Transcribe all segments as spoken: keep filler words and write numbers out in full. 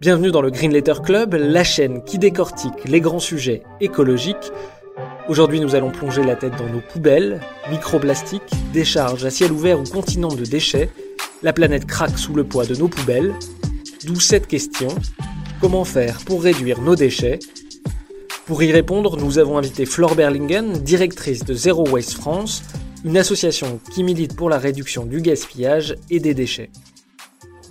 Bienvenue dans le Green Letter Club, la chaîne qui décortique les grands sujets écologiques. Aujourd'hui, nous allons plonger la tête dans nos poubelles, microplastiques, décharges à ciel ouvert ou continents de déchets. La planète craque sous le poids de nos poubelles. D'où cette question, comment faire pour réduire nos déchets ? Pour y répondre, nous avons invité Flore Berlingen, directrice de Zero Waste France, une association qui milite pour la réduction du gaspillage et des déchets.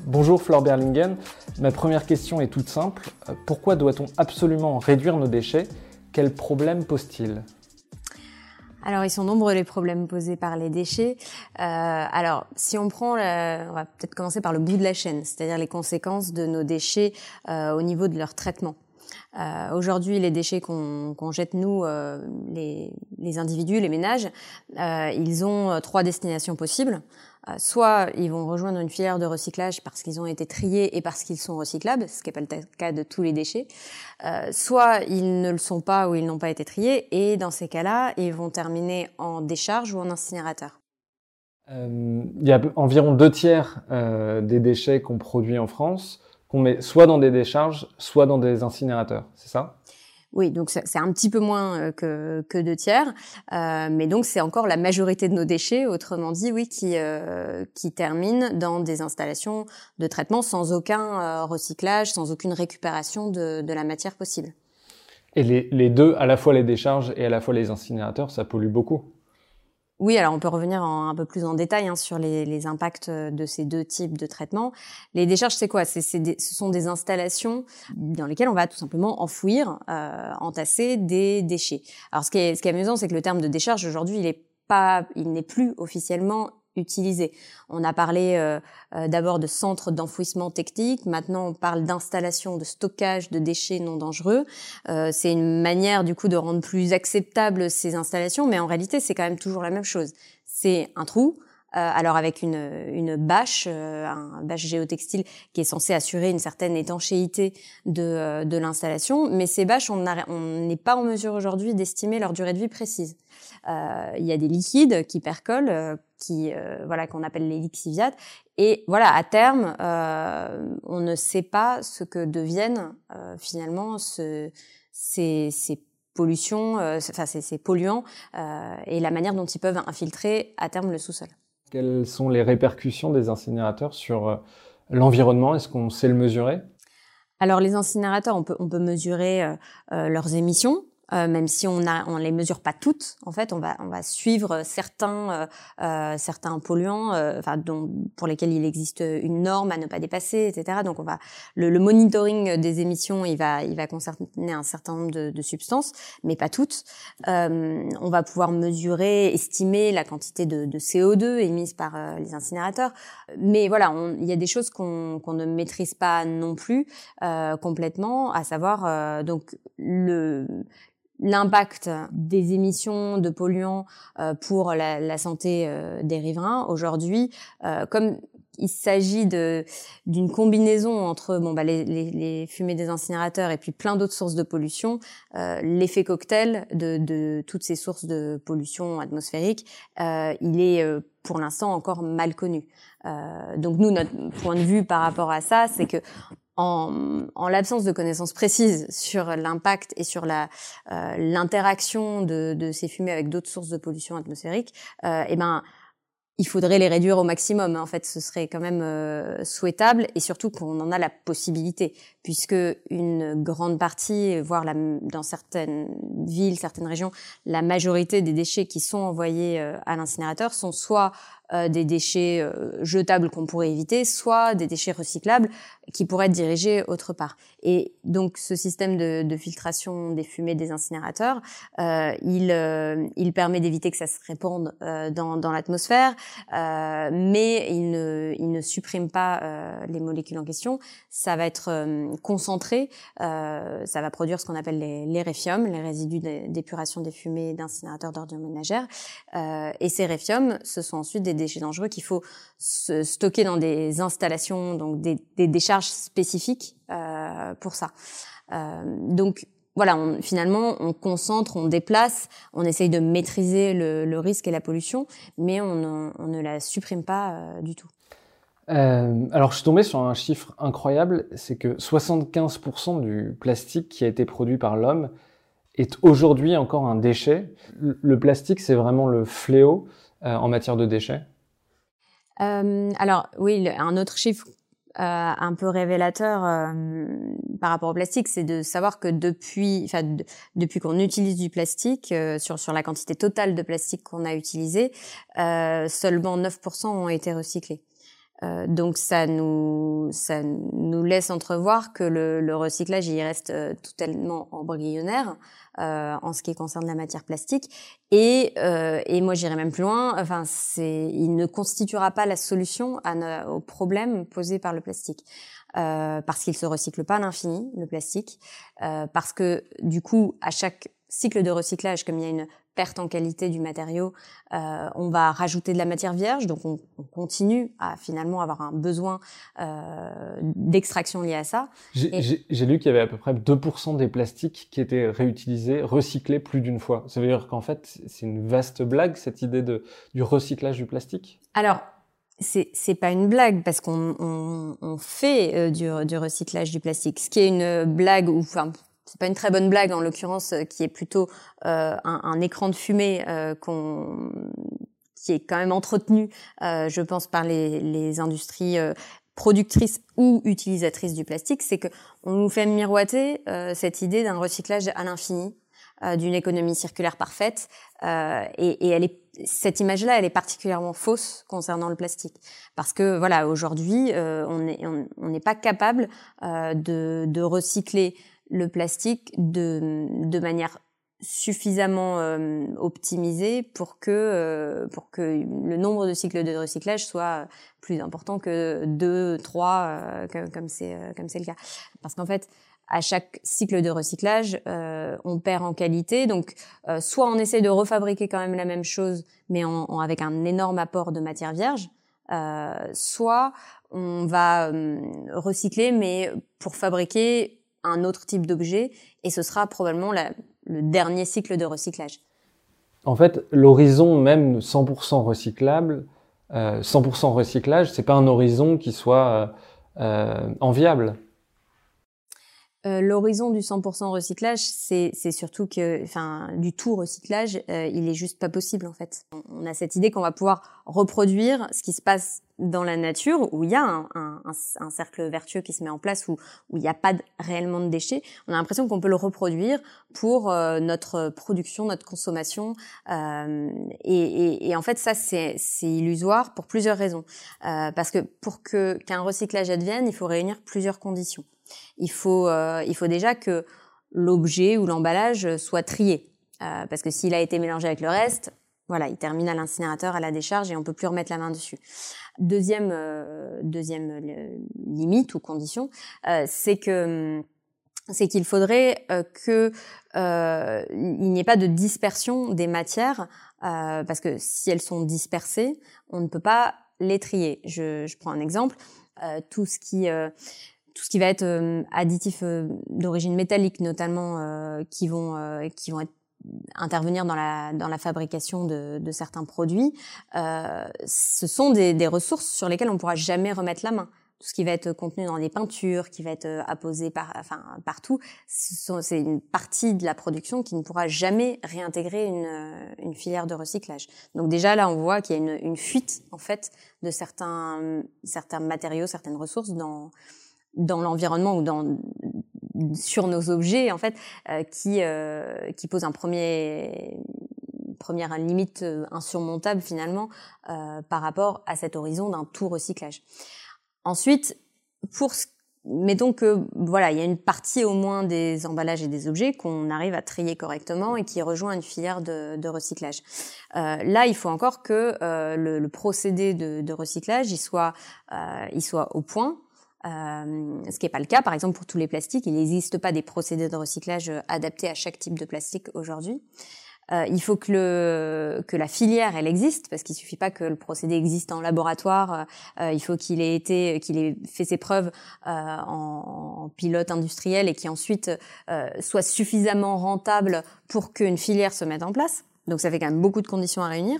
Bonjour Flore Berlingen, ma première question est toute simple. Pourquoi doit-on absolument réduire nos déchets ? Quels problèmes posent-ils ? Alors, ils sont nombreux les problèmes posés par les déchets. Euh, alors, si on prend, la... on va peut-être commencer par le bout de la chaîne, c'est-à-dire les conséquences de nos déchets euh, au niveau de leur traitement. Euh, aujourd'hui, les déchets qu'on, qu'on jette, nous, euh, les, les individus, les ménages, euh, ils ont trois destinations possibles. Euh, soit ils vont rejoindre une filière de recyclage parce qu'ils ont été triés et parce qu'ils sont recyclables, ce qui n'est pas le cas de tous les déchets. Euh, soit ils ne le sont pas ou ils n'ont pas été triés, et dans ces cas-là, ils vont terminer en décharge ou en incinérateur. Euh, il y a environ deux tiers euh, des déchets qu'on produit en France qu'on met soit dans des décharges, soit dans des incinérateurs, c'est ça ? Oui, donc c'est un petit peu moins que, que deux tiers, euh, mais donc c'est encore la majorité de nos déchets, autrement dit, oui, qui, euh, qui terminent dans des installations de traitement sans aucun euh, recyclage, sans aucune récupération de, de la matière possible. Et les, les deux, à la fois les décharges et à la fois les incinérateurs, ça pollue beaucoup ? Oui, alors on peut revenir en, un peu plus en détail hein, sur les, les impacts de ces deux types de traitements. Les décharges, c'est quoi ? c'est, c'est des, Ce sont des installations dans lesquelles on va tout simplement enfouir, euh, entasser des déchets. Alors ce qui est, ce qui est amusant, c'est que le terme de décharge, aujourd'hui, il est pas, il n'est plus officiellement utilisé. On a parlé euh, euh, d'abord de centres d'enfouissement technique, maintenant on parle d'installation de stockage de déchets non dangereux. Euh, c'est une manière du coup de rendre plus acceptables ces installations, mais en réalité c'est quand même toujours la même chose. C'est un trou, euh, alors avec une, une bâche, euh, un bâche géotextile qui est censée assurer une certaine étanchéité de, euh, de l'installation, mais ces bâches, on a, on n'est pas en mesure aujourd'hui d'estimer leur durée de vie précise. Euh, il y a des liquides qui percolent, euh, qui euh, voilà qu'on appelle les lixiviates, et voilà à terme euh, on ne sait pas ce que deviennent euh, finalement ce, ces, ces pollutions, euh, enfin ces, ces polluants euh, et la manière dont ils peuvent infiltrer à terme le sous-sol. Quelles sont les répercussions des incinérateurs sur l'environnement ? Est-ce qu'on sait le mesurer ? Alors les incinérateurs, on peut on peut mesurer euh, leurs émissions. Euh, même si on a, on les mesure pas toutes, en fait, on va, on va suivre certains, euh, euh, certains polluants, euh, enfin, dont, pour lesquels il existe une norme à ne pas dépasser, et cetera. Donc, on va, le, le monitoring des émissions, il va, il va concerner un certain nombre de, de substances, mais pas toutes. Euh, on va pouvoir mesurer, estimer la quantité de, de C O deux émise par euh, les incinérateurs. Mais voilà, il y a des choses qu'on, qu'on ne maîtrise pas non plus euh, complètement, à savoir euh, donc le l'impact des émissions de polluants euh, pour la, la santé euh, des riverains. Aujourd'hui, euh, comme il s'agit de, d'une combinaison entre bon, bah, les, les, les fumées des incinérateurs et puis plein d'autres sources de pollution, euh, l'effet cocktail de, de toutes ces sources de pollution atmosphérique, euh, il est euh, pour l'instant encore mal connu. Euh, donc nous, notre point de vue par rapport à ça, c'est que En, en l'absence de connaissances précises sur l'impact et sur la, euh, l'interaction de, de ces fumées avec d'autres sources de pollution atmosphérique, euh, eh ben, il faudrait les réduire au maximum. En fait, ce serait quand même euh, souhaitable et surtout qu'on en a la possibilité, puisque une grande partie, voire la, dans certaines villes, certaines régions, la majorité des déchets qui sont envoyés euh, à l'incinérateur sont soit euh, des déchets euh, jetables qu'on pourrait éviter, soit des déchets recyclables qui pourraient être dirigés autre part. Et donc, ce système de, de filtration des fumées des incinérateurs, euh, il, euh, il permet d'éviter que ça se répande euh, dans, dans l'atmosphère, euh, mais il ne, il ne supprime pas euh, les molécules en question. Ça va être euh, concentré, euh, ça va produire ce qu'on appelle les, les réfiums, les résidus d'épuration des fumées d'incinérateurs d'ordures ménagères. Euh, et ces réfiums, ce sont ensuite des déchets dangereux qu'il faut se stocker dans des installations, donc des, des décharges spécifiques euh, pour ça. Euh, donc voilà, on, finalement, on concentre, on déplace, on essaye de maîtriser le, le risque et la pollution, mais on, en, on ne la supprime pas euh, du tout. Euh, alors, je suis tombé sur un chiffre incroyable, c'est que soixante-quinze pour cent du plastique qui a été produit par l'homme est aujourd'hui encore un déchet. Le plastique, c'est vraiment le fléau euh, en matière de déchets. Euh, alors, oui, le, un autre chiffre euh, un peu révélateur euh, par rapport au plastique, c'est de savoir que depuis, enfin, de, depuis qu'on utilise du plastique, euh, sur, sur la quantité totale de plastique qu'on a utilisé, euh, seulement neuf pour cent ont été recyclés. Euh, donc ça nous ça nous laisse entrevoir que le, le recyclage il reste euh, totalement embryonnaire euh, en ce qui concerne la matière plastique et euh, et moi j'irai même plus loin, enfin c'est il ne constituera pas la solution à ne, au problème posé par le plastique euh, parce qu'il se recycle pas à l'infini le plastique euh, parce que du coup à chaque cycle de recyclage comme il y a une perte en qualité du matériau, euh, on va rajouter de la matière vierge, donc on, on continue à finalement avoir un besoin euh, d'extraction lié à ça. J'ai et... lu qu'il y avait à peu près deux pour cent des plastiques qui étaient réutilisés, recyclés plus d'une fois. Ça veut dire qu'en fait, c'est une vaste blague, cette idée de, du recyclage du plastique. Alors, c'est c'est pas une blague parce qu'on on, on fait euh, du, du recyclage du plastique. Ce qui est une blague ou... enfin, c'est pas une très bonne blague en l'occurrence, qui est plutôt euh, un, un écran de fumée euh, qu'on, qui est quand même entretenu, euh, je pense, par les, les industries euh, productrices ou utilisatrices du plastique. C'est que on nous fait miroiter euh, cette idée d'un recyclage à l'infini, euh, d'une économie circulaire parfaite, euh, et, et elle est cette image-là, elle est particulièrement fausse concernant le plastique, parce que voilà, aujourd'hui, euh, on n'est on, on n'est pas capable euh, de, de recycler le plastique de, de manière suffisamment euh, optimisée pour que, euh, pour que le nombre de cycles de recyclage soit plus important que deux, trois, euh, que, comme c'est euh, comme c'est le cas. Parce qu'en fait, à chaque cycle de recyclage, euh, on perd en qualité. Donc, euh, soit on essaie de refabriquer quand même la même chose, mais en, en, avec un énorme apport de matière vierge, euh, soit on va euh, recycler, mais pour fabriquer un autre type d'objet, et ce sera probablement la, le dernier cycle de recyclage. En fait, l'horizon même de cent pour cent recyclable, euh, cent pour cent recyclage, c'est pas un horizon qui soit euh, enviable. Euh, l'horizon du cent pour cent recyclage, c'est, c'est surtout que, enfin, du tout recyclage, euh, il est juste pas possible en fait. On a cette idée qu'on va pouvoir reproduire ce qui se passe dans la nature, où il y a un, un, un cercle vertueux qui se met en place, où où il n'y a pas de, réellement de déchets. On a l'impression qu'on peut le reproduire pour euh, notre production, notre consommation, euh, et, et, et en fait ça c'est, c'est illusoire pour plusieurs raisons. Euh, parce que pour que qu'un recyclage advienne, il faut réunir plusieurs conditions. Il faut euh, il faut déjà que l'objet ou l'emballage soit trié, euh, parce que s'il a été mélangé avec le reste, voilà, il termine à l'incinérateur, à la décharge, et on peut plus remettre la main dessus. Deuxième, euh, deuxième limite ou condition, euh, c'est que c'est qu'il faudrait euh, que euh, il n'y ait pas de dispersion des matières, euh, parce que si elles sont dispersées, on ne peut pas les trier. Je, je prends un exemple, euh, tout ce qui euh, tout ce qui va être euh, additif euh, d'origine métallique, notamment, euh, qui vont euh, qui vont être intervenir dans la dans la fabrication de, de certains produits, euh, ce sont des, des ressources sur lesquelles on pourra jamais remettre la main. Tout ce qui va être contenu dans des peintures, qui va être apposé par, enfin partout, c'est ce une partie de la production qui ne pourra jamais réintégrer une une filière de recyclage. Donc déjà là, on voit qu'il y a une une fuite en fait de certains certains matériaux, certaines ressources dans dans l'environnement ou dans sur nos objets en fait, euh, qui euh, qui pose un premier première limite insurmontable finalement euh, par rapport à cet horizon d'un tout recyclage. Ensuite, pour ce mettons que voilà, il y a une partie au moins des emballages et des objets qu'on arrive à trier correctement et qui rejoint une filière de, de recyclage. Euh, là, il faut encore que euh, le, le procédé de, de recyclage il soit, euh, il soit au point. Euh, ce qui n'est pas le cas, par exemple, pour tous les plastiques. Il n'existe pas des procédés de recyclage adaptés à chaque type de plastique aujourd'hui. Euh, il faut que, le, que la filière, elle existe, parce qu'il suffit pas que le procédé existe en laboratoire. Euh, il faut qu'il ait été, qu'il ait fait ses preuves euh, en, en pilote industriel et qui ensuite euh, soit suffisamment rentable pour qu'une filière se mette en place. Donc ça fait quand même beaucoup de conditions à réunir.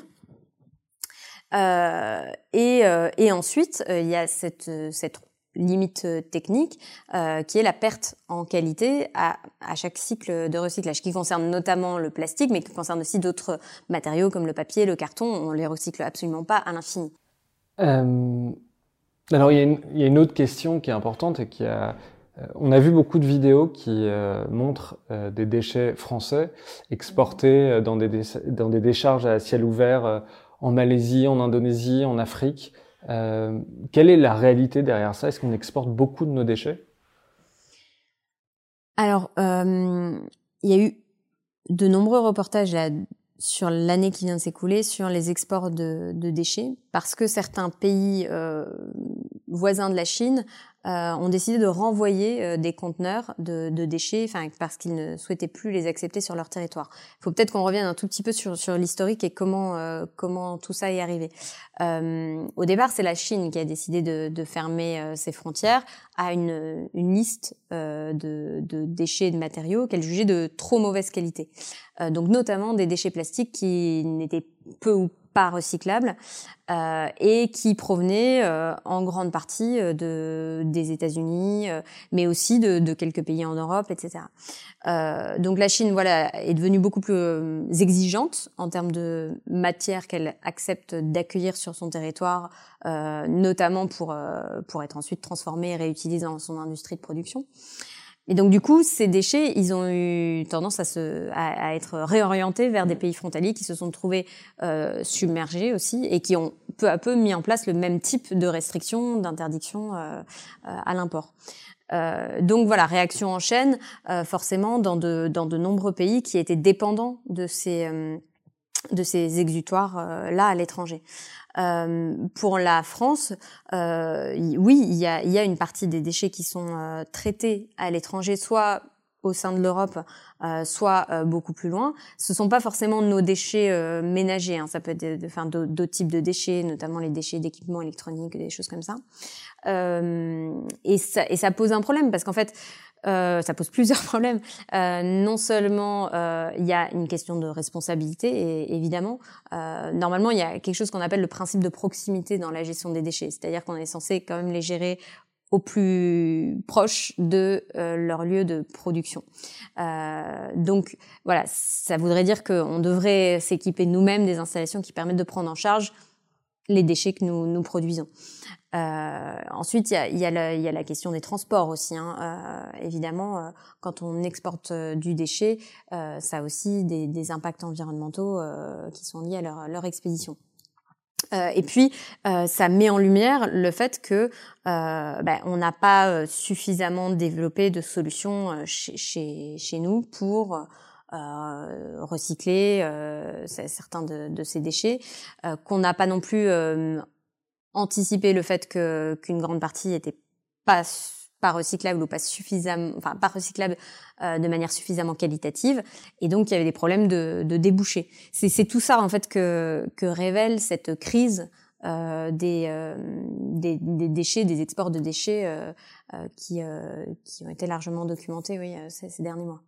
Euh, et, euh, et ensuite, il euh, y a cette, cette limite technique euh, qui est la perte en qualité à, à chaque cycle de recyclage, qui concerne notamment le plastique, mais qui concerne aussi d'autres matériaux comme le papier, le carton. On les recycle absolument pas à l'infini. Euh, alors il y a une, il y a une autre question qui est importante et qui a, euh, on a vu beaucoup de vidéos qui euh, montrent euh, des déchets français exportés euh, dans, des dé dans des décharges à ciel ouvert euh, en Malaisie, en Indonésie, en Afrique. Euh, quelle est la réalité derrière ça? Est-ce qu'on exporte beaucoup de nos déchets? Alors, euh, il y a eu de nombreux reportages là, sur l'année qui vient de s'écouler sur les exports de, de déchets, parce que certains pays euh, voisins de la Chine euh, ont décidé de renvoyer euh, des conteneurs de, de déchets, enfin parce qu'ils ne souhaitaient plus les accepter sur leur territoire. Il faut peut-être qu'on revienne un tout petit peu sur, sur l'historique et comment, euh, comment tout ça est arrivé. Euh, au départ, c'est la Chine qui a décidé de, de fermer euh, ses frontières à une, une liste euh, de, de déchets et de matériaux qu'elle jugeait de trop mauvaise qualité. Euh, donc notamment des déchets plastiques qui n'étaient peu ou pas recyclables euh, et qui provenaient euh, en grande partie de, des États-Unis, euh, mais aussi de, de quelques pays en Europe, et cetera. Euh, donc la Chine, voilà, est devenue beaucoup plus euh, exigeante en termes de matière qu'elle accepte d'accueillir sur son territoire, euh, notamment pour euh, pour être ensuite transformée et réutilisée dans son industrie de production. Et donc du coup, ces déchets, ils ont eu tendance à, se, à, à être réorientés vers des pays frontaliers qui se sont trouvés euh, submergés aussi et qui ont peu à peu mis en place le même type de restrictions, d'interdictions euh, à l'import. Euh, donc voilà, réaction en chaîne, euh, forcément dans de, dans de nombreux pays qui étaient dépendants de ces, euh, de ces exutoires euh, là à l'étranger. Euh, pour la France, euh, oui, il y a, y a une partie des déchets qui sont euh, traités à l'étranger, soit au sein de l'Europe, euh, soit euh, beaucoup plus loin. Ce sont pas forcément nos déchets euh, ménagers, hein, ça peut être enfin, d'autres types de déchets, notamment les déchets d'équipements électroniques, des choses comme ça. Euh, et ça. Et ça pose un problème, parce qu'en fait, Euh, ça pose plusieurs problèmes. Euh, non seulement euh, il y a une question de responsabilité, et, évidemment. Euh, normalement, il y a quelque chose qu'on appelle le principe de proximité dans la gestion des déchets. C'est-à-dire qu'on est censé quand même les gérer au plus proche de euh, leur lieu de production. Euh, donc voilà, ça voudrait dire qu'on devrait s'équiper nous-mêmes des installations qui permettent de prendre en charge les déchets que nous, nous produisons. Euh, ensuite, il y a, y, a y a la question des transports aussi. Hein. Euh, évidemment, euh, quand on exporte euh, du déchet, euh, ça a aussi des, des impacts environnementaux euh, qui sont liés à leur, leur expédition. Euh, et puis, euh, ça met en lumière le fait que euh, bah, on n'a pas euh, suffisamment développé de solutions euh, chez, chez, chez nous pour Euh, recycler euh, certains de, de ces déchets, euh, qu'on n'a pas non plus euh, anticipé le fait que qu'une grande partie était pas pas recyclable ou pas suffisamment, enfin pas recyclable euh, de manière suffisamment qualitative, et donc il y avait des problèmes de, de débouchés. C'est c'est tout ça en fait que que révèle cette crise euh, des, euh, des des déchets, des exports de déchets euh, euh, qui euh, qui ont été largement documentés, oui, euh, ces, ces derniers mois.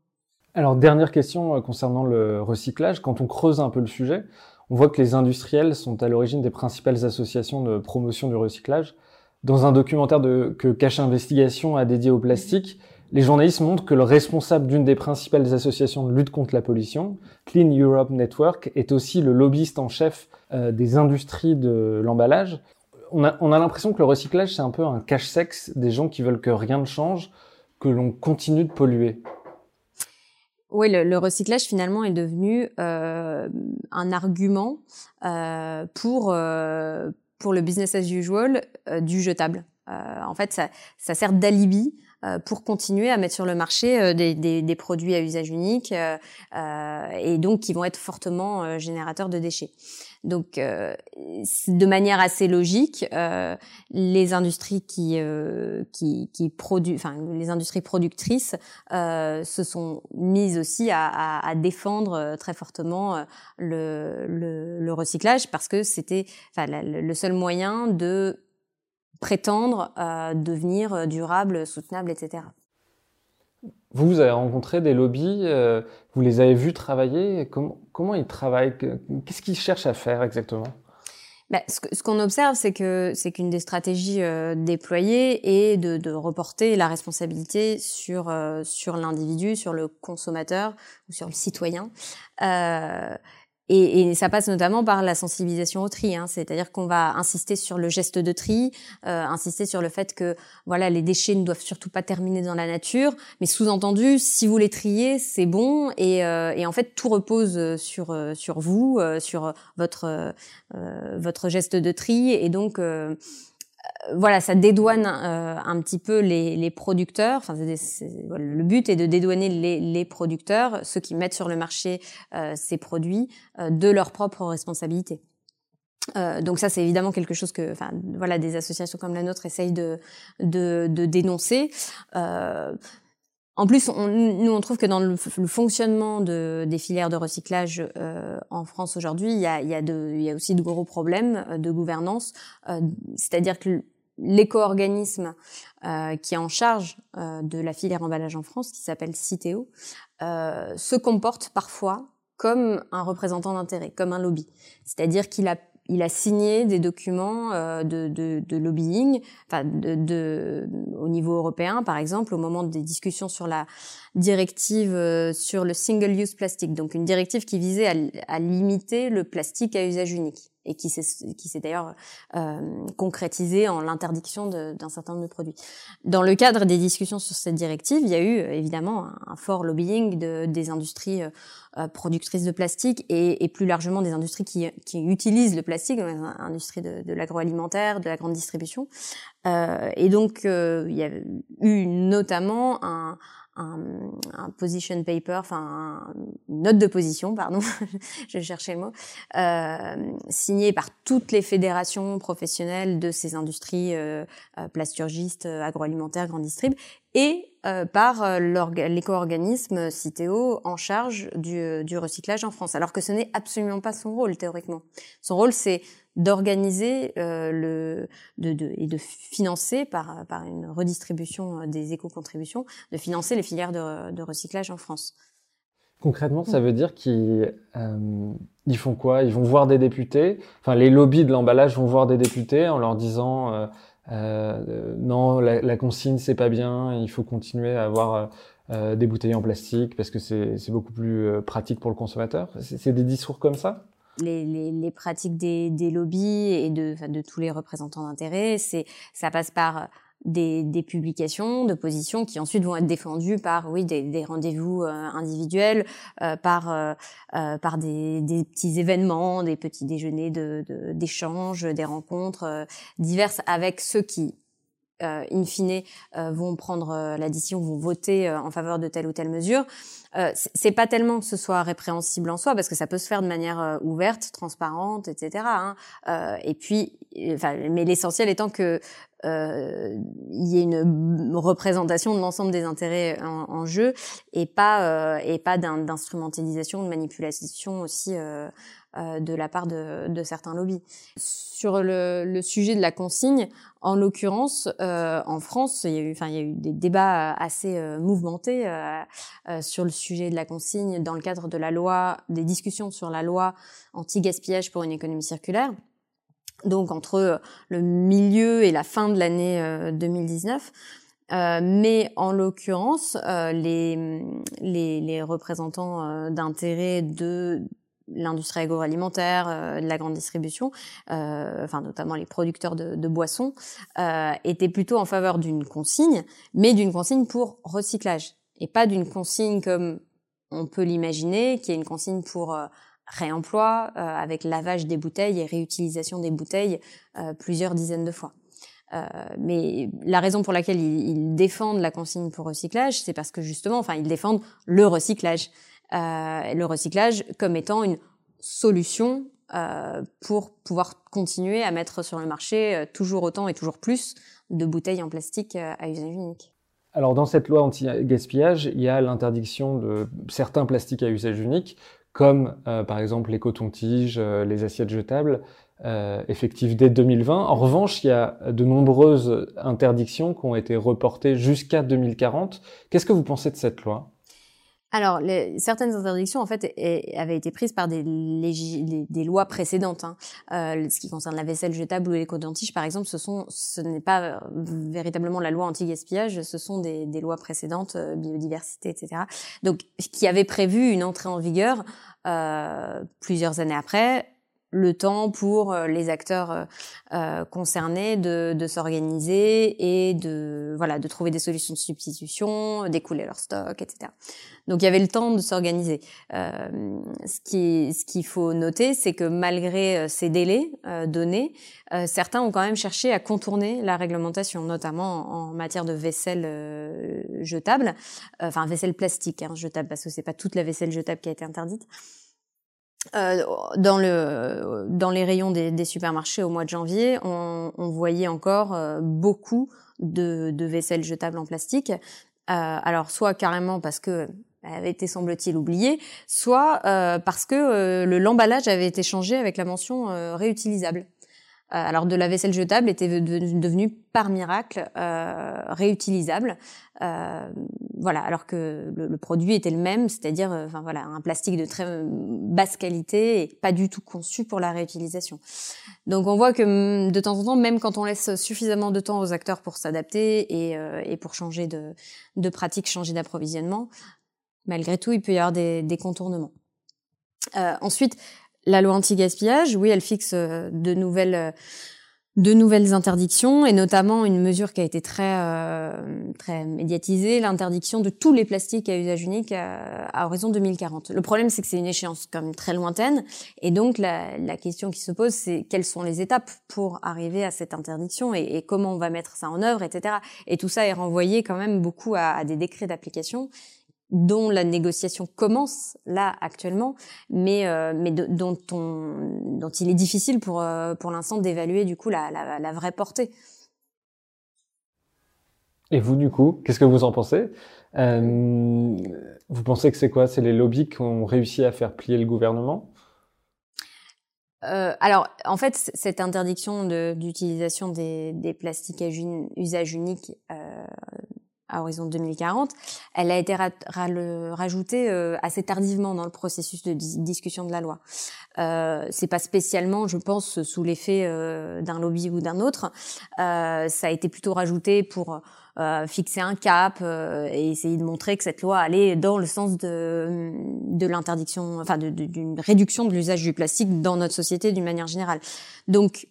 Alors, dernière question concernant le recyclage. Quand on creuse un peu le sujet, on voit que les industriels sont à l'origine des principales associations de promotion du recyclage. Dans un documentaire de, que Cache Investigation a dédié au plastique, les journalistes montrent que le responsable d'une des principales associations de lutte contre la pollution, Clean Europe Network, est aussi le lobbyiste en chef euh, des industries de l'emballage. On a, on a l'impression que le recyclage, c'est un peu un cache-sexe des gens qui veulent que rien ne change, que l'on continue de polluer. Oui, le, le recyclage finalement est devenu euh, un argument euh, pour euh, pour le business as usual euh, du jetable. Euh, en fait, ça, ça sert d'alibi euh, pour continuer à mettre sur le marché euh, des, des, des produits à usage unique euh, euh, et donc qui vont être fortement euh, générateurs de déchets. Donc, euh, de manière assez logique, euh, les industries qui euh, qui, qui produisent, enfin les industries productrices, euh, se sont mises aussi à, à, à défendre très fortement le, le, le recyclage parce que c'était, enfin, la, le seul moyen de prétendre euh, devenir durable, soutenable, et cetera. Vous, vous avez rencontré des lobbies, euh, vous les avez vus travailler. Comment, comment ils travaillent? Qu'est-ce qu'ils cherchent à faire exactement? Ben, ce, ce qu'on observe, c'est que c'est qu'une des stratégies euh, déployées est de, de reporter la responsabilité sur euh, sur l'individu, sur le consommateur ou sur le citoyen. Euh, Et, et ça passe notamment par la sensibilisation au tri, hein. C'est-à-dire qu'on va insister sur le geste de tri, euh, insister sur le fait que voilà, les déchets ne doivent surtout pas terminer dans la nature, mais sous-entendu, si vous les triez, c'est bon. Et, euh, et en fait, tout repose sur sur vous, euh, sur votre euh, votre geste de tri, et donc. Euh, Voilà, ça dédouane euh, un petit peu les, les producteurs. Enfin, c'est, c'est, voilà, le but est de dédouaner les, les producteurs, ceux qui mettent sur le marché euh, ces produits, euh, de leur propre responsabilité. Euh, donc ça, c'est évidemment quelque chose que, enfin, voilà, des associations comme la nôtre essayent de, de, de dénoncer. Euh, En plus, on, nous, on trouve que dans le, le fonctionnement de, des filières de recyclage euh, en France aujourd'hui, il y a, il y a, de, il y a aussi de gros problèmes de gouvernance. Euh, c'est-à-dire que l'éco-organisme euh, qui est en charge euh, de la filière emballage en France, qui s'appelle Citeo, euh, se comporte parfois comme un représentant d'intérêt, comme un lobby. C'est-à-dire qu'il a Il a signé des documents de, de, de lobbying, enfin de, de, au niveau européen, par exemple, au moment des discussions sur la directive sur le single-use plastique, donc une directive qui visait à, à limiter le plastique à usage unique et qui s'est, qui s'est d'ailleurs euh, concrétisée en l'interdiction de, d'un certain nombre de produits. Dans le cadre des discussions sur cette directive, il y a eu évidemment un fort lobbying de, des industries euh, productrices de plastique et, et plus largement des industries qui, qui utilisent le plastique, l'industrie de, de l'agroalimentaire, de la grande distribution. Euh, et donc, euh, il y a eu notamment un... Un, un position paper, enfin une note de position, pardon, je cherchais le mot, euh, signée par toutes les fédérations professionnelles de ces industries euh, plasturgistes, agroalimentaires, grandes distrib, et euh, par l'éco-organisme Citeo en charge du, du recyclage en France, alors que ce n'est absolument pas son rôle théoriquement. Son rôle, c'est d'organiser euh, le de, de et de financer par par une redistribution des éco-contributions, de financer les filières de, de recyclage en France. Concrètement, ça veut dire qu'ils euh, ils font quoi? Ils vont voir des députés, enfin les lobbies de l'emballage vont voir des députés en leur disant euh, euh, non, la, la consigne c'est pas bien, il faut continuer à avoir euh, des bouteilles en plastique parce que c'est c'est beaucoup plus pratique pour le consommateur. C'est, c'est des discours comme ça? Les, les, les pratiques des, des lobbies et de, de tous les représentants d'intérêt, c'est, ça passe par des, des publications, de positions qui ensuite vont être défendues par oui des, des rendez-vous euh, individuels, euh, par euh, par des, des petits événements, des petits déjeuners de, de, d'échanges, des rencontres euh, diverses avec ceux qui Euh, in fine, euh, vont prendre euh, la décision, vont voter euh, en faveur de telle ou telle mesure. Euh, c'est pas tellement que ce soit répréhensible en soi, parce que ça peut se faire de manière euh, ouverte, transparente, et cetera. Hein. Euh, et puis, enfin, mais l'essentiel étant que euh, y ait une représentation de l'ensemble des intérêts en, en jeu, et pas euh, et pas d'un, d'instrumentalisation, de manipulation aussi euh, euh, de la part de, de certains lobbies. Sur le, le sujet de la consigne, en l'occurrence, euh, en France, il y a eu, enfin, il y a eu des débats assez euh, mouvementés euh, euh, sur le sujet de la consigne dans le cadre de la loi, des discussions sur la loi anti-gaspillage pour une économie circulaire. Donc entre le milieu et la fin de l'année euh, deux mille dix-neuf. Euh, mais en l'occurrence, euh, les, les, les représentants euh, d'intérêt de l'industrie agroalimentaire, euh, de la grande distribution, euh, enfin notamment les producteurs de, de boissons, euh, étaient plutôt en faveur d'une consigne, mais d'une consigne pour recyclage, et pas d'une consigne comme on peut l'imaginer, qu'il y ait une consigne pour euh, réemploi, euh, avec lavage des bouteilles et réutilisation des bouteilles euh, plusieurs dizaines de fois. Euh, mais la raison pour laquelle ils, ils défendent la consigne pour recyclage, c'est parce que justement, enfin, ils défendent le recyclage, euh, le recyclage comme étant une solution euh, pour pouvoir continuer à mettre sur le marché euh, toujours autant et toujours plus de bouteilles en plastique euh, à usage unique. Alors dans cette loi anti-gaspillage, il y a l'interdiction de certains plastiques à usage unique, comme euh, par exemple les cotons-tiges, euh, les assiettes jetables, euh, effectives dès deux mille vingt. En revanche, il y a de nombreuses interdictions qui ont été reportées jusqu'à deux mille quarante. Qu'est-ce que vous pensez de cette loi ? Alors, les, certaines interdictions, en fait, et, avaient été prises par des, légis, des, des lois précédentes. Hein. Euh, ce qui concerne la vaisselle jetable ou les cotons-tiges, par exemple, ce sont, ce n'est pas véritablement la loi anti-gaspillage, ce sont des, des lois précédentes, euh, biodiversité, et cetera. Donc, qui avait prévu une entrée en vigueur euh, plusieurs années après, le temps pour les acteurs euh, concernés de, de s'organiser et de voilà de trouver des solutions de substitution, d'écouler leur stock, et cetera. Donc il y avait le temps de s'organiser. Euh, ce qui ce qu'il faut noter, c'est que malgré ces délais euh, donnés, euh, certains ont quand même cherché à contourner la réglementation, notamment en matière de vaisselle euh, jetable, euh, enfin vaisselle plastique hein, jetable, parce que c'est pas toute la vaisselle jetable qui a été interdite. Euh, dans le dans les rayons des, des supermarchés au mois de janvier, on, on voyait encore euh, beaucoup de, de vaisselle jetable en plastique. Euh, alors soit carrément parce que elle avait été, semble-t-il, oubliée, soit euh, parce que euh, le l'emballage avait été changé avec la mention euh, réutilisable. Euh, alors de la vaisselle jetable était devenue par miracle euh, réutilisable. Euh, voilà, alors que le, le produit était le même, c'est-à-dire, euh, enfin voilà, un plastique de très euh, basse qualité et pas du tout conçu pour la réutilisation. Donc on voit que de temps en temps, même quand on laisse suffisamment de temps aux acteurs pour s'adapter et, euh, et pour changer de, de pratique, changer d'approvisionnement, malgré tout, il peut y avoir des, des contournements. Euh, ensuite, la loi anti-gaspillage, oui, elle fixe de nouvelles euh, de nouvelles interdictions, et notamment une mesure qui a été très euh, très médiatisée, l'interdiction de tous les plastiques à usage unique à, à horizon deux mille quarante. Le problème, c'est que c'est une échéance quand même très lointaine, et donc la, la question qui se pose, c'est quelles sont les étapes pour arriver à cette interdiction, et, et comment on va mettre ça en œuvre, et cetera. Et tout ça est renvoyé quand même beaucoup à, à des décrets d'application, dont la négociation commence là actuellement, mais euh, mais de, dont on dont il est difficile pour euh, pour l'instant d'évaluer du coup la, la la vraie portée. Et vous, du coup, qu'est-ce que vous en pensez? euh, Vous pensez que c'est quoi? C'est les lobbies qui ont réussi à faire plier le gouvernement? Euh, alors, en fait, cette interdiction de d'utilisation des des plastiques à usage unique Euh, à horizon deux mille quarante, elle a été ra ra rajoutée euh, assez tardivement dans le processus de dis discussion de la loi. Euh, c'est pas spécialement, je pense, sous l'effet euh, d'un lobby ou d'un autre. Euh, ça a été plutôt rajouté pour euh, fixer un cap euh, et essayer de montrer que cette loi allait dans le sens de, de l'interdiction, enfin, de, de, d'une réduction de l'usage du plastique dans notre société d'une manière générale. Donc,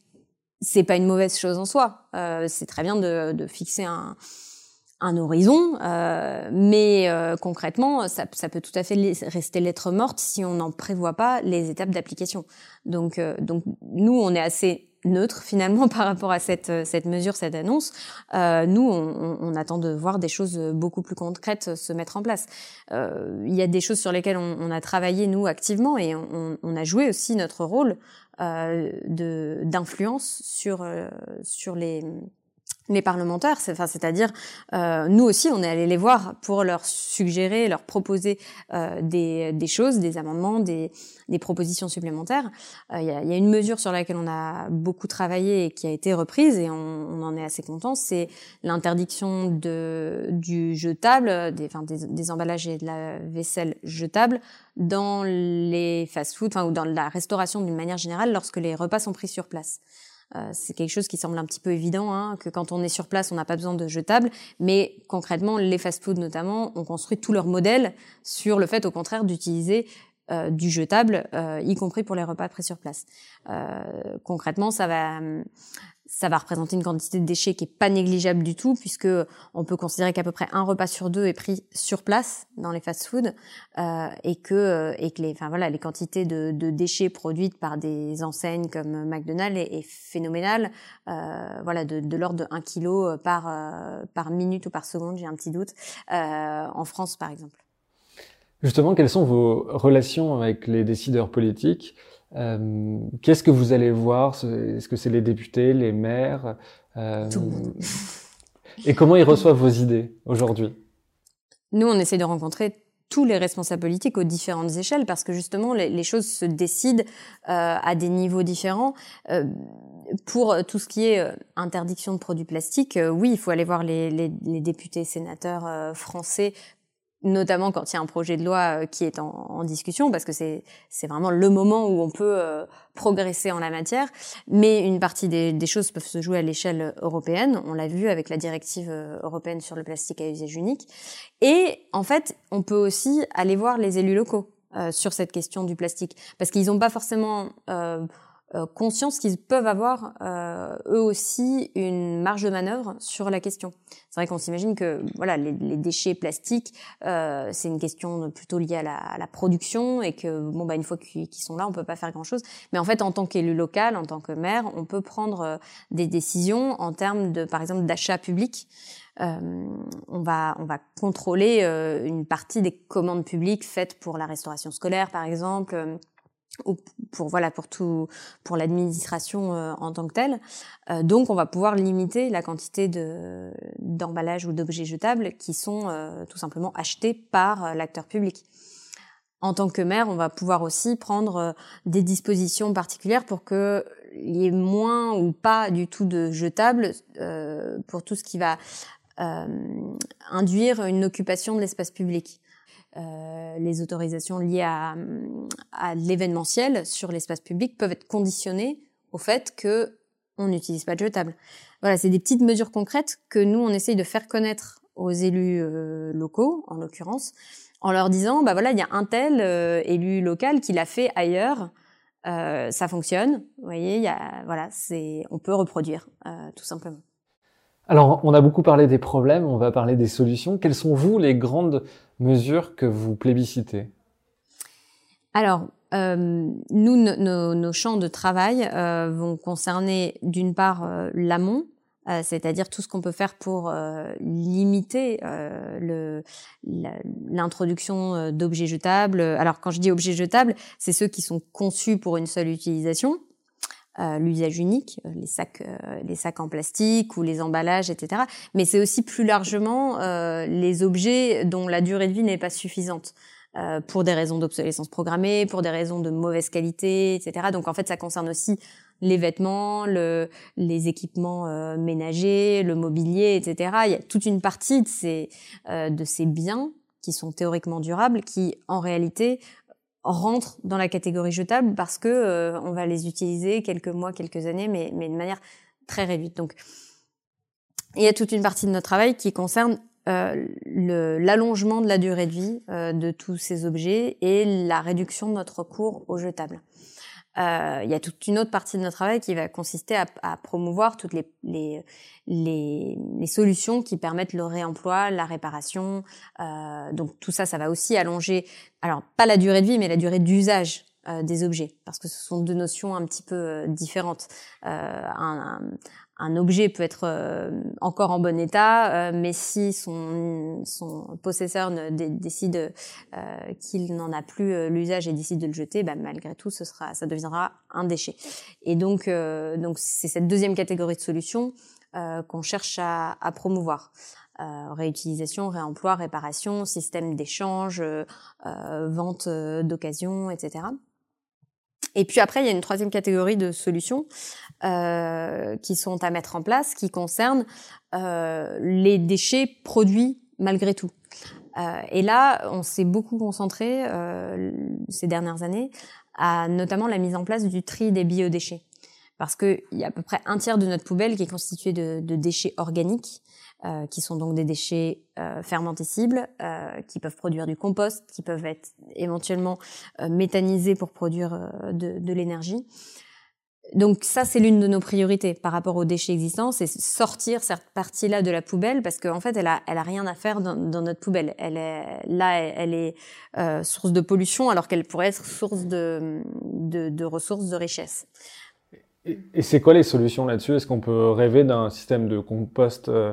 c'est pas une mauvaise chose en soi. Euh, c'est très bien de, de fixer un un horizon, euh, mais euh, concrètement, ça, ça peut tout à fait rester lettre morte si on n'en prévoit pas les étapes d'application. Donc, euh, donc nous, on est assez neutre finalement par rapport à cette, cette mesure, cette annonce. Euh, nous, on, on attend de voir des choses beaucoup plus concrètes se mettre en place. Euh, il y a des choses sur lesquelles on, on a travaillé, nous, activement, et on, on a joué aussi notre rôle euh, de, d'influence sur, euh, sur les... les parlementaires, c'est-à-dire euh, nous aussi, on est allé les voir pour leur suggérer, leur proposer euh, des, des choses, des amendements, des, des propositions supplémentaires. Il euh, y, a, y a une mesure sur laquelle on a beaucoup travaillé et qui a été reprise, et on, on en est assez content, c'est l'interdiction de du jetable, des, enfin, des, des emballages et de la vaisselle jetable dans les fast-food, enfin, ou dans la restauration d'une manière générale, lorsque les repas sont pris sur place. Euh, c'est quelque chose qui semble un petit peu évident, hein, que quand on est sur place, on n'a pas besoin de jetables, mais concrètement, les fast-food notamment ont construit tout leur modèle sur le fait, au contraire, d'utiliser euh, du jetable, euh, y compris pour les repas pris sur place. Euh, concrètement, ça va, ça va représenter une quantité de déchets qui est pas négligeable du tout, puisque on peut considérer qu'à peu près un repas sur deux est pris sur place dans les fast-foods, euh, et que et que les, enfin voilà, les quantités de, de déchets produites par des enseignes comme McDonald's est, est phénoménale, euh, voilà, de, de l'ordre de un kilo par euh, par minute ou par seconde, j'ai un petit doute, euh, en France par exemple. Justement, quelles sont vos relations avec les décideurs politiques? Euh, Qu'est-ce que vous allez voir? Est-ce que c'est les députés, les maires? euh... Tout le monde. Et comment ils reçoivent vos idées aujourd'hui? Nous, on essaie de rencontrer tous les responsables politiques aux différentes échelles, parce que justement, les, les choses se décident euh, à des niveaux différents. Euh, pour tout ce qui est euh, interdiction de produits plastiques, euh, oui, il faut aller voir les, les, les députés, sénateurs euh, français, notamment quand il y a un projet de loi qui est en, en discussion, parce que c'est c'est vraiment le moment où on peut euh, progresser en la matière. Mais une partie des, des choses peuvent se jouer à l'échelle européenne. On l'a vu avec la directive européenne sur le plastique à usage unique. Et en fait, on peut aussi aller voir les élus locaux euh, sur cette question du plastique, parce qu'ils n'ont pas forcément euh, conscience qu'ils peuvent avoir euh, eux aussi une marge de manœuvre sur la question. C'est vrai qu'on s'imagine que voilà, les, les déchets plastiques, euh, c'est une question plutôt liée à la, à la production, et que bon bah une fois qu'ils sont là, on peut pas faire grand chose. Mais en fait, en tant qu'élu local, en tant que maire, on peut prendre des décisions en termes de, par exemple, d'achat public. Euh, on va on va contrôler euh, une partie des commandes publiques faites pour la restauration scolaire, par exemple. Euh, Ou pour voilà pour tout pour l'administration euh, en tant que telle, euh, donc on va pouvoir limiter la quantité de d'emballages ou d'objets jetables qui sont euh, tout simplement achetés par euh, l'acteur public. En tant que maire, on va pouvoir aussi prendre euh, des dispositions particulières pour que il y ait moins ou pas du tout de jetables, euh, pour tout ce qui va euh, induire une occupation de l'espace public. Euh, les autorisations liées à, à l'événementiel sur l'espace public peuvent être conditionnées au fait que on n'utilise pas de jetables. Voilà, c'est des petites mesures concrètes que nous on essaye de faire connaître aux élus euh, locaux, en l'occurrence, en leur disant bah voilà, il y a un tel euh, élu local qui l'a fait ailleurs, euh, ça fonctionne, vous voyez, il y a voilà, c'est on peut reproduire euh, tout simplement. Alors, on a beaucoup parlé des problèmes, on va parler des solutions. Quelles sont, vous, les grandes mesures que vous plébiscitez? Alors, euh, nous, no, no, nos champs de travail euh, vont concerner, d'une part, euh, l'amont, euh, c'est-à-dire tout ce qu'on peut faire pour euh, limiter euh, l'introduction d'objets jetables. Alors, quand je dis objets jetables, c'est ceux qui sont conçus pour une seule utilisation. Euh, l'usage unique, les sacs, euh, les sacs en plastique ou les emballages, et cetera. Mais c'est aussi plus largement euh, les objets dont la durée de vie n'est pas suffisante euh, pour des raisons d'obsolescence programmée, pour des raisons de mauvaise qualité, et cetera. Donc en fait, ça concerne aussi les vêtements, le, les équipements euh, ménagers, le mobilier, et cetera. Il y a toute une partie de ces, euh, de ces biens qui sont théoriquement durables, qui en réalité rentrent dans la catégorie jetable parce que euh, on va les utiliser quelques mois, quelques années, mais, mais de manière très réduite. Donc, il y a toute une partie de notre travail qui concerne euh, l'allongement de la durée de vie euh, de tous ces objets et la réduction de notre recours aux jetables. Euh, il y a toute une autre partie de notre travail qui va consister à, à promouvoir toutes les, les, les, les solutions qui permettent le réemploi, la réparation. Euh, donc tout ça, ça va aussi allonger, alors pas la durée de vie, mais la durée d'usage euh, des objets, parce que ce sont deux notions un petit peu euh, différentes. Euh, un, un, un objet peut être euh, encore en bon état, euh, mais si son, son possesseur ne décide euh, qu'il n'en a plus euh, l'usage et décide de le jeter, bah, malgré tout, ce sera, ça deviendra un déchet. Et donc, euh, donc c'est cette deuxième catégorie de solutions euh, qu'on cherche à, à promouvoir. Euh, réutilisation, réemploi, réparation, système d'échange, euh, euh, vente euh, d'occasion, et cetera. Et puis après, il y a une troisième catégorie de solutions euh, qui sont à mettre en place, qui concernent euh, les déchets produits malgré tout. Euh, et là, on s'est beaucoup concentré euh, ces dernières années à notamment la mise en place du tri des biodéchets, parce qu'il y a à peu près un tiers de notre poubelle qui est constituée de, de déchets organiques, euh, qui sont donc des déchets euh, fermentescibles, euh, qui peuvent produire du compost, qui peuvent être éventuellement euh, méthanisés pour produire euh, de, de l'énergie. Donc ça, c'est l'une de nos priorités par rapport aux déchets existants, c'est sortir cette partie-là de la poubelle, parce qu'en fait, elle a, elle a rien à faire dans, dans notre poubelle. Elle est, là, elle est euh, source de pollution, alors qu'elle pourrait être source de, de, de ressources, de richesses. Et, et c'est quoi les solutions là-dessus? Est-ce qu'on peut rêver d'un système de compost euh,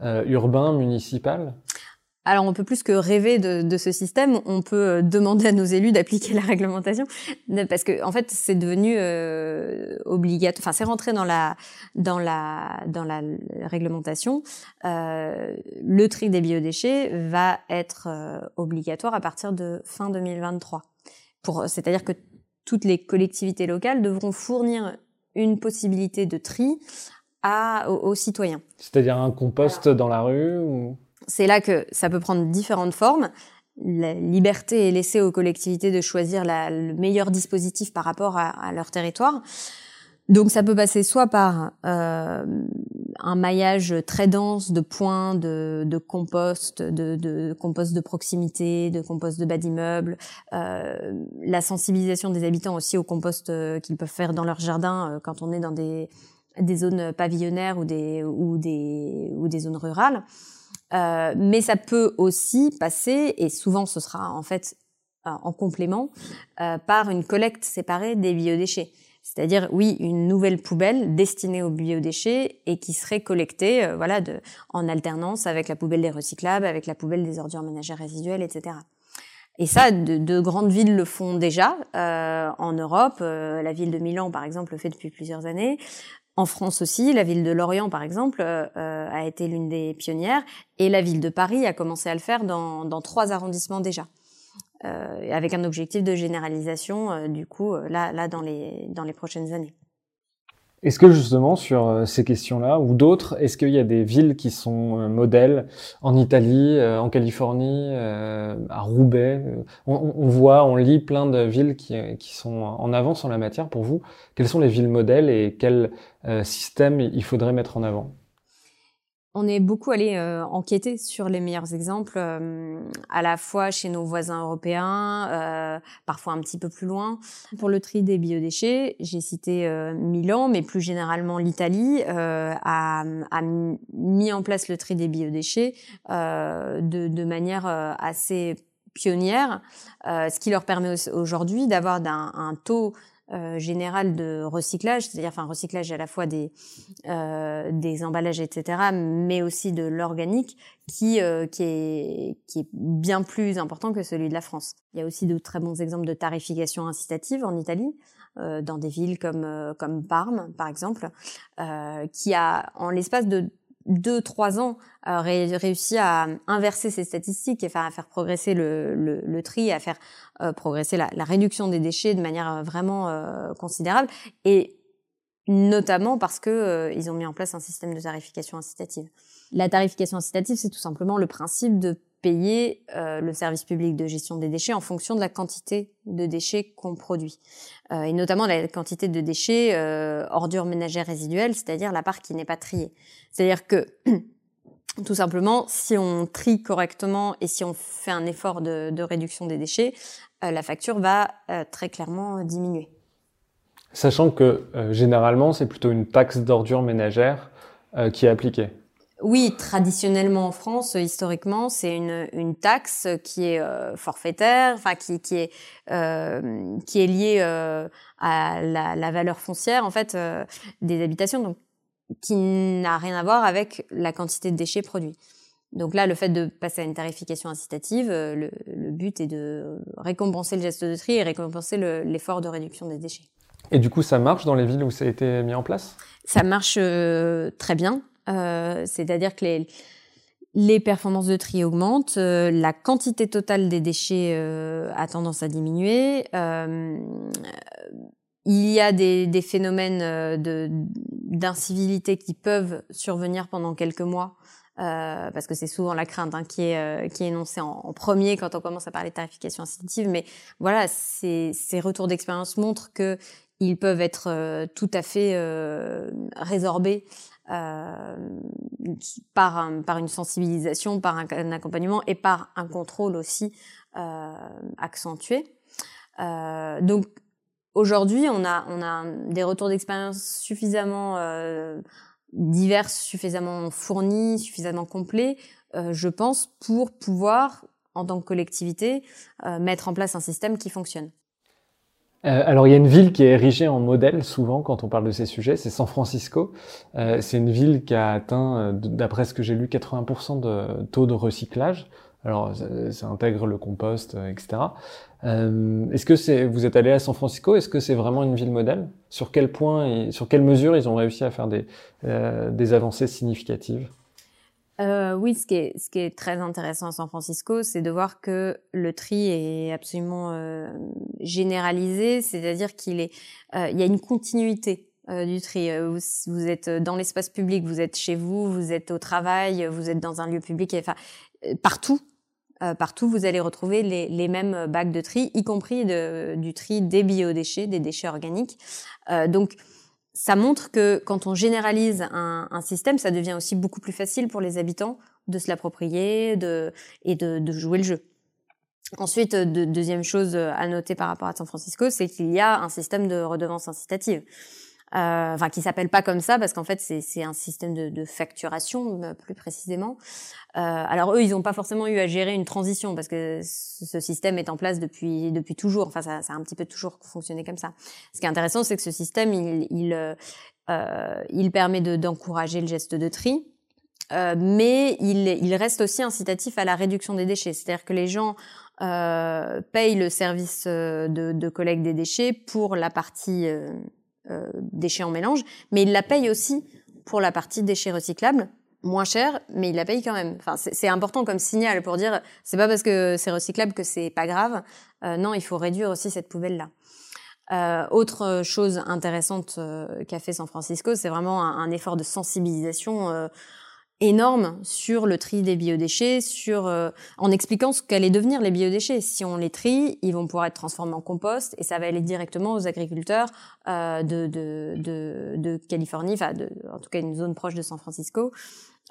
euh, urbain, municipal? Alors, on peut plus que rêver de, de ce système. On peut demander à nos élus d'appliquer la réglementation, parce que en fait, c'est devenu euh, obligatoire. Enfin, c'est rentré dans la dans la dans la réglementation. Euh, le tri des biodéchets va être euh, obligatoire à partir de fin deux mille vingt-trois. Pour, c'est-à-dire que toutes les collectivités locales devront fournir une possibilité de tri à aux, aux citoyens. C'est-à-dire un compost Alors, dans la rue ou... C'est là que ça peut prendre différentes formes. La liberté est laissée aux collectivités de choisir la, le meilleur dispositif par rapport à, à leur territoire. Donc ça peut passer soit par euh, un maillage très dense de points de, de compost, de, de compost de proximité, de compost de bas d'immeuble, euh, la sensibilisation des habitants aussi au compost qu'ils peuvent faire dans leur jardin euh, quand on est dans des, des zones pavillonnaires ou des, ou des, ou des zones rurales. Euh, mais ça peut aussi passer, et souvent ce sera en fait euh, en complément, euh, par une collecte séparée des biodéchets. C'est-à-dire, oui, une nouvelle poubelle destinée aux biodéchets et qui serait collectée euh, voilà, de, en alternance avec la poubelle des recyclables, avec la poubelle des ordures ménagères résiduelles, et cetera. Et ça, de, de grandes villes le font déjà euh, en Europe. Euh, la ville de Milan, par exemple, le fait depuis plusieurs années. En France aussi, la ville de Lorient, par exemple, euh, a été l'une des pionnières, et la ville de Paris a commencé à le faire dans, dans trois arrondissements déjà, euh, avec un objectif de généralisation, euh, du coup, là, là dans, les, dans les prochaines années. Est-ce que justement, sur ces questions-là, ou d'autres, est-ce qu'il y a des villes qui sont modèles en Italie, euh, en Californie, euh, à Roubaix? On, on voit, on lit plein de villes qui, qui sont en avance en la matière. Pour vous, quelles sont les villes modèles et quel euh, système il faudrait mettre en avant? On est beaucoup allé euh, enquêter sur les meilleurs exemples, euh, à la fois chez nos voisins européens, euh, parfois un petit peu plus loin. Pour le tri des biodéchets, j'ai cité euh, Milan, mais plus généralement l'Italie, euh, a, a mis en place le tri des biodéchets euh, de, de manière euh, assez pionnière, euh, ce qui leur permet aujourd'hui d'avoir un, un taux Euh, général de recyclage, c'est-à-dire enfin recyclage à la fois des euh, des emballages, et cetera, mais aussi de l'organique qui euh, qui est qui est bien plus important que celui de la France. Il y a aussi de très bons exemples de tarification incitative en Italie, euh, dans des villes comme euh, comme Parme par exemple, euh, qui a en l'espace de deux trois ans euh, ré- réussi à inverser ces statistiques et faire, à faire progresser le, le, le tri, à faire euh, progresser la, la réduction des déchets de manière vraiment euh, considérable, et notamment parce que euh, ils ont mis en place un système de tarification incitative. La tarification incitative, c'est tout simplement le principe de payer euh, le service public de gestion des déchets en fonction de la quantité de déchets qu'on produit, euh, et notamment la quantité de déchets euh, ordures ménagères résiduelles, c'est-à-dire la part qui n'est pas triée. C'est-à-dire que, tout simplement, si on trie correctement et si on fait un effort de, de réduction des déchets, euh, la facture va euh, très clairement diminuer. Sachant que, euh, généralement, c'est plutôt une taxe d'ordures ménagères euh, qui est appliquée. Oui, traditionnellement en France, historiquement, c'est une, une taxe qui est euh, forfaitaire, enfin qui, qui est euh, qui est liée euh, à la, la valeur foncière en fait euh, des habitations, donc qui n'a rien à voir avec la quantité de déchets produits. Donc là, le fait de passer à une tarification incitative, le, le but est de récompenser le geste de tri et récompenser le, l'effort de réduction des déchets. Et du coup, ça marche dans les villes où ça a été mis en place? Ça marche euh, très bien. Euh, c'est-à-dire que les, les performances de tri augmentent, euh, la quantité totale des déchets euh, a tendance à diminuer. Euh, il y a des, des phénomènes de, d'incivilité qui peuvent survenir pendant quelques mois, euh, parce que c'est souvent la crainte hein, qui est, euh, qui est énoncée en, en premier quand on commence à parler de tarification incitative. Mais voilà, ces, ces retours d'expérience montrent que ils peuvent être euh, tout à fait euh, résorbés euh, par, un, par une sensibilisation, par un, un accompagnement et par un contrôle aussi euh, accentué. Euh, donc Aujourd'hui, on a, on a des retours d'expérience suffisamment euh, divers, suffisamment fournis, suffisamment complets, euh, je pense, pour pouvoir, en tant que collectivité, euh, mettre en place un système qui fonctionne. Euh, alors, il y a une ville qui est érigée en modèle, souvent, quand on parle de ces sujets, c'est San Francisco. Euh, c'est une ville qui a atteint, d'après ce que j'ai lu, quatre-vingts pour cent de taux de recyclage. Alors, ça, ça intègre le compost, et cetera. Euh, est-ce que c'est, vous êtes allé à San Francisco? Est-ce que c'est vraiment une ville modèle? Sur quel point, et, sur quelle mesure ils ont réussi à faire des, euh, des avancées significatives? Euh, oui, ce qui est, ce qui est très intéressant à San Francisco, c'est de voir que le tri est absolument euh, généralisé, c'est-à-dire qu'il est, euh, il y a une continuité euh, du tri. Vous, vous êtes dans l'espace public, vous êtes chez vous, vous êtes au travail, vous êtes dans un lieu public, enfin partout. Euh, partout, vous allez retrouver les, les mêmes bacs de tri, y compris de, du tri des biodéchets, des déchets organiques. Euh, donc, ça montre que quand on généralise un, un système, ça devient aussi beaucoup plus facile pour les habitants de se l'approprier de, et de, de jouer le jeu. Ensuite, de, deuxième chose à noter par rapport à San Francisco, c'est qu'il y a un système de redevance incitative. Euh, enfin, qui s'appelle pas comme ça parce qu'en fait c'est c'est un système de, de facturation plus précisément. Euh, alors eux, ils n'ont pas forcément eu à gérer une transition parce que ce système est en place depuis depuis toujours. Enfin, ça, ça a un petit peu toujours fonctionné comme ça. Ce qui est intéressant, c'est que ce système, il il euh, il permet de d'encourager le geste de tri, euh, mais il il reste aussi incitatif à la réduction des déchets. C'est-à-dire que les gens euh, payent le service de, de collecte des déchets pour la partie euh, Euh, déchets en mélange, mais il la paye aussi pour la partie déchets recyclables, moins cher, mais il la paye quand même. Enfin, c'est, c'est important comme signal pour dire c'est pas parce que c'est recyclable que c'est pas grave. Euh, non, il faut réduire aussi cette poubelle-là. Euh, autre chose intéressante euh, qu'a fait San Francisco, c'est vraiment un, un effort de sensibilisation euh, énorme sur le tri des biodéchets, sur euh, en expliquant ce qu'allaient devenir les biodéchets. Si on les trie, ils vont pouvoir être transformés en compost et ça va aller directement aux agriculteurs euh, de, de, de, de Californie, enfin de, en tout cas une zone proche de San Francisco.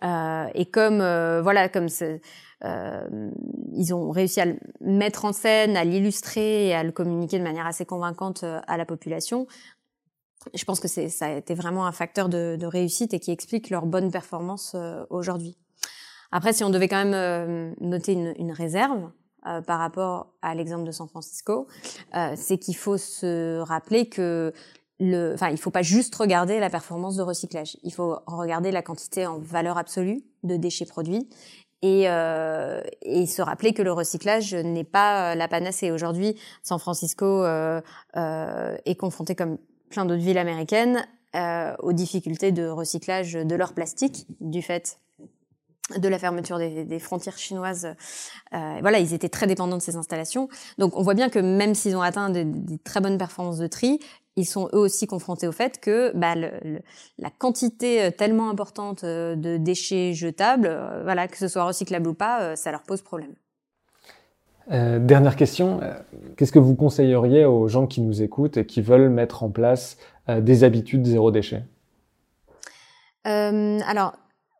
Euh, et comme euh, voilà, comme c'est, euh, ils ont réussi à le mettre en scène, à l'illustrer et à le communiquer de manière assez convaincante à la population. Je pense que c'est, ça a été vraiment un facteur de, de réussite et qui explique leur bonne performance euh, aujourd'hui. Après, si on devait quand même euh, noter une, une réserve euh, par rapport à l'exemple de San Francisco, euh, c'est qu'il faut se rappeler que le, enfin, il faut pas juste regarder la performance de recyclage. Il faut regarder la quantité en valeur absolue de déchets produits. Et, euh, et se rappeler que le recyclage n'est pas la panacée. Aujourd'hui, San Francisco euh, euh, est confronté, comme plein d'autres villes américaines, euh, aux difficultés de recyclage de leur plastique du fait de la fermeture des, des frontières chinoises. Euh, voilà, ils étaient très dépendants de ces installations. Donc, on voit bien que même s'ils ont atteint des de très bonnes performances de tri, ils sont eux aussi confrontés au fait que bah, le, le, la quantité tellement importante de déchets jetables, euh, voilà, que ce soit recyclable ou pas, euh, ça leur pose problème. Euh, dernière question, euh, qu'est-ce que vous conseilleriez aux gens qui nous écoutent et qui veulent mettre en place euh, des habitudes zéro déchet? euh, Alors,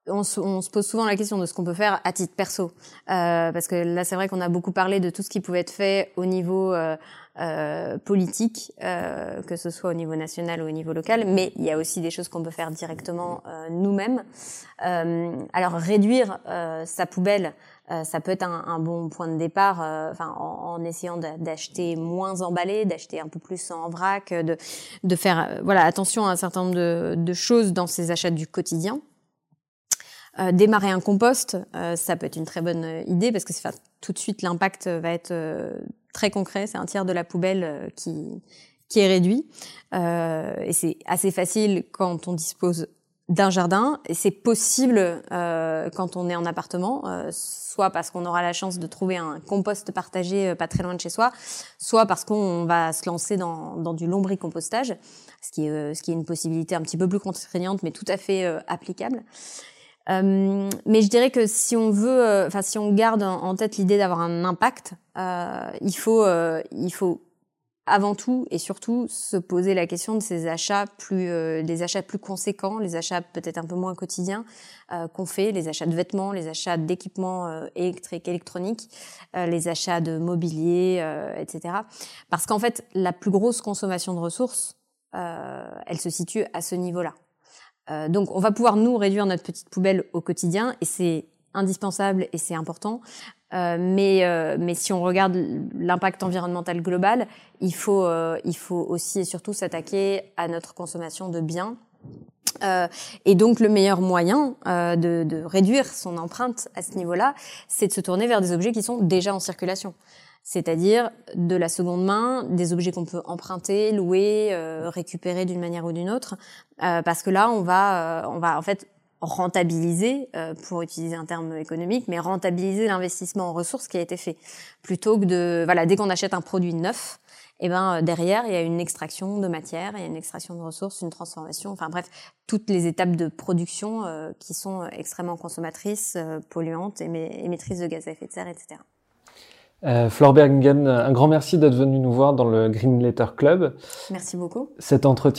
on se, on se pose souvent la question de ce qu'on peut faire à titre perso, euh, parce que là, c'est vrai qu'on a beaucoup parlé de tout ce qui pouvait être fait au niveau euh, euh, politique, euh, que ce soit au niveau national ou au niveau local, mais il y a aussi des choses qu'on peut faire directement euh, nous-mêmes. Euh, alors, réduire euh, sa poubelle, Euh, ça peut être un, un bon point de départ, euh, enfin, en, en essayant de, d'acheter moins emballé, d'acheter un peu plus en vrac, de, de faire euh, voilà, attention à un certain nombre de, de choses dans ses achats du quotidien. Euh, démarrer un compost, euh, ça peut être une très bonne idée parce que c'est, enfin, tout de suite l'impact va être euh, très concret. C'est un tiers de la poubelle euh, qui, qui est réduit. Euh, et c'est assez facile quand on dispose d'un jardin, et c'est possible euh, quand on est en appartement, euh, soit parce qu'on aura la chance de trouver un compost partagé euh, pas très loin de chez soi, soit parce qu'on va se lancer dans, dans du lombricompostage, ce qui est, euh, ce qui est une possibilité un petit peu plus contraignante, mais tout à fait euh, applicable. Euh, mais je dirais que si on veut, enfin euh, si on garde en, en tête l'idée d'avoir un impact, euh, il faut, euh, il faut avant tout et surtout se poser la question de ces achats plus, euh, les achats plus conséquents, les achats peut-être un peu moins quotidiens euh, qu'on fait, les achats de vêtements, les achats d'équipements euh, électriques, électroniques, euh, les achats de mobilier, euh, et cetera. Parce qu'en fait, la plus grosse consommation de ressources, euh, elle se situe à ce niveau-là. Euh, donc, on va pouvoir nous réduire notre petite poubelle au quotidien et c'est indispensable et c'est important. Euh, mais euh, mais si on regarde l'impact environnemental global, il faut euh, il faut aussi et surtout s'attaquer à notre consommation de biens. Euh, et donc le meilleur moyen euh, de, de réduire son empreinte à ce niveau-là, c'est de se tourner vers des objets qui sont déjà en circulation. C'est-à-dire de la seconde main, des objets qu'on peut emprunter, louer, euh, récupérer d'une manière ou d'une autre, euh, parce que là on va euh, on va en fait rentabiliser, euh, pour utiliser un terme économique, mais rentabiliser l'investissement en ressources qui a été fait, plutôt que de voilà dès qu'on achète un produit neuf, et eh ben euh, derrière il y a une extraction de matière, il y a une extraction de ressources, une transformation, enfin bref toutes les étapes de production euh, qui sont extrêmement consommatrices, euh, polluantes, émet- émettrices de gaz à effet de serre, et cetera. Euh, Flore Berlingen, un grand merci d'être venu nous voir dans le Green Letter Club. Merci beaucoup. Cet entretien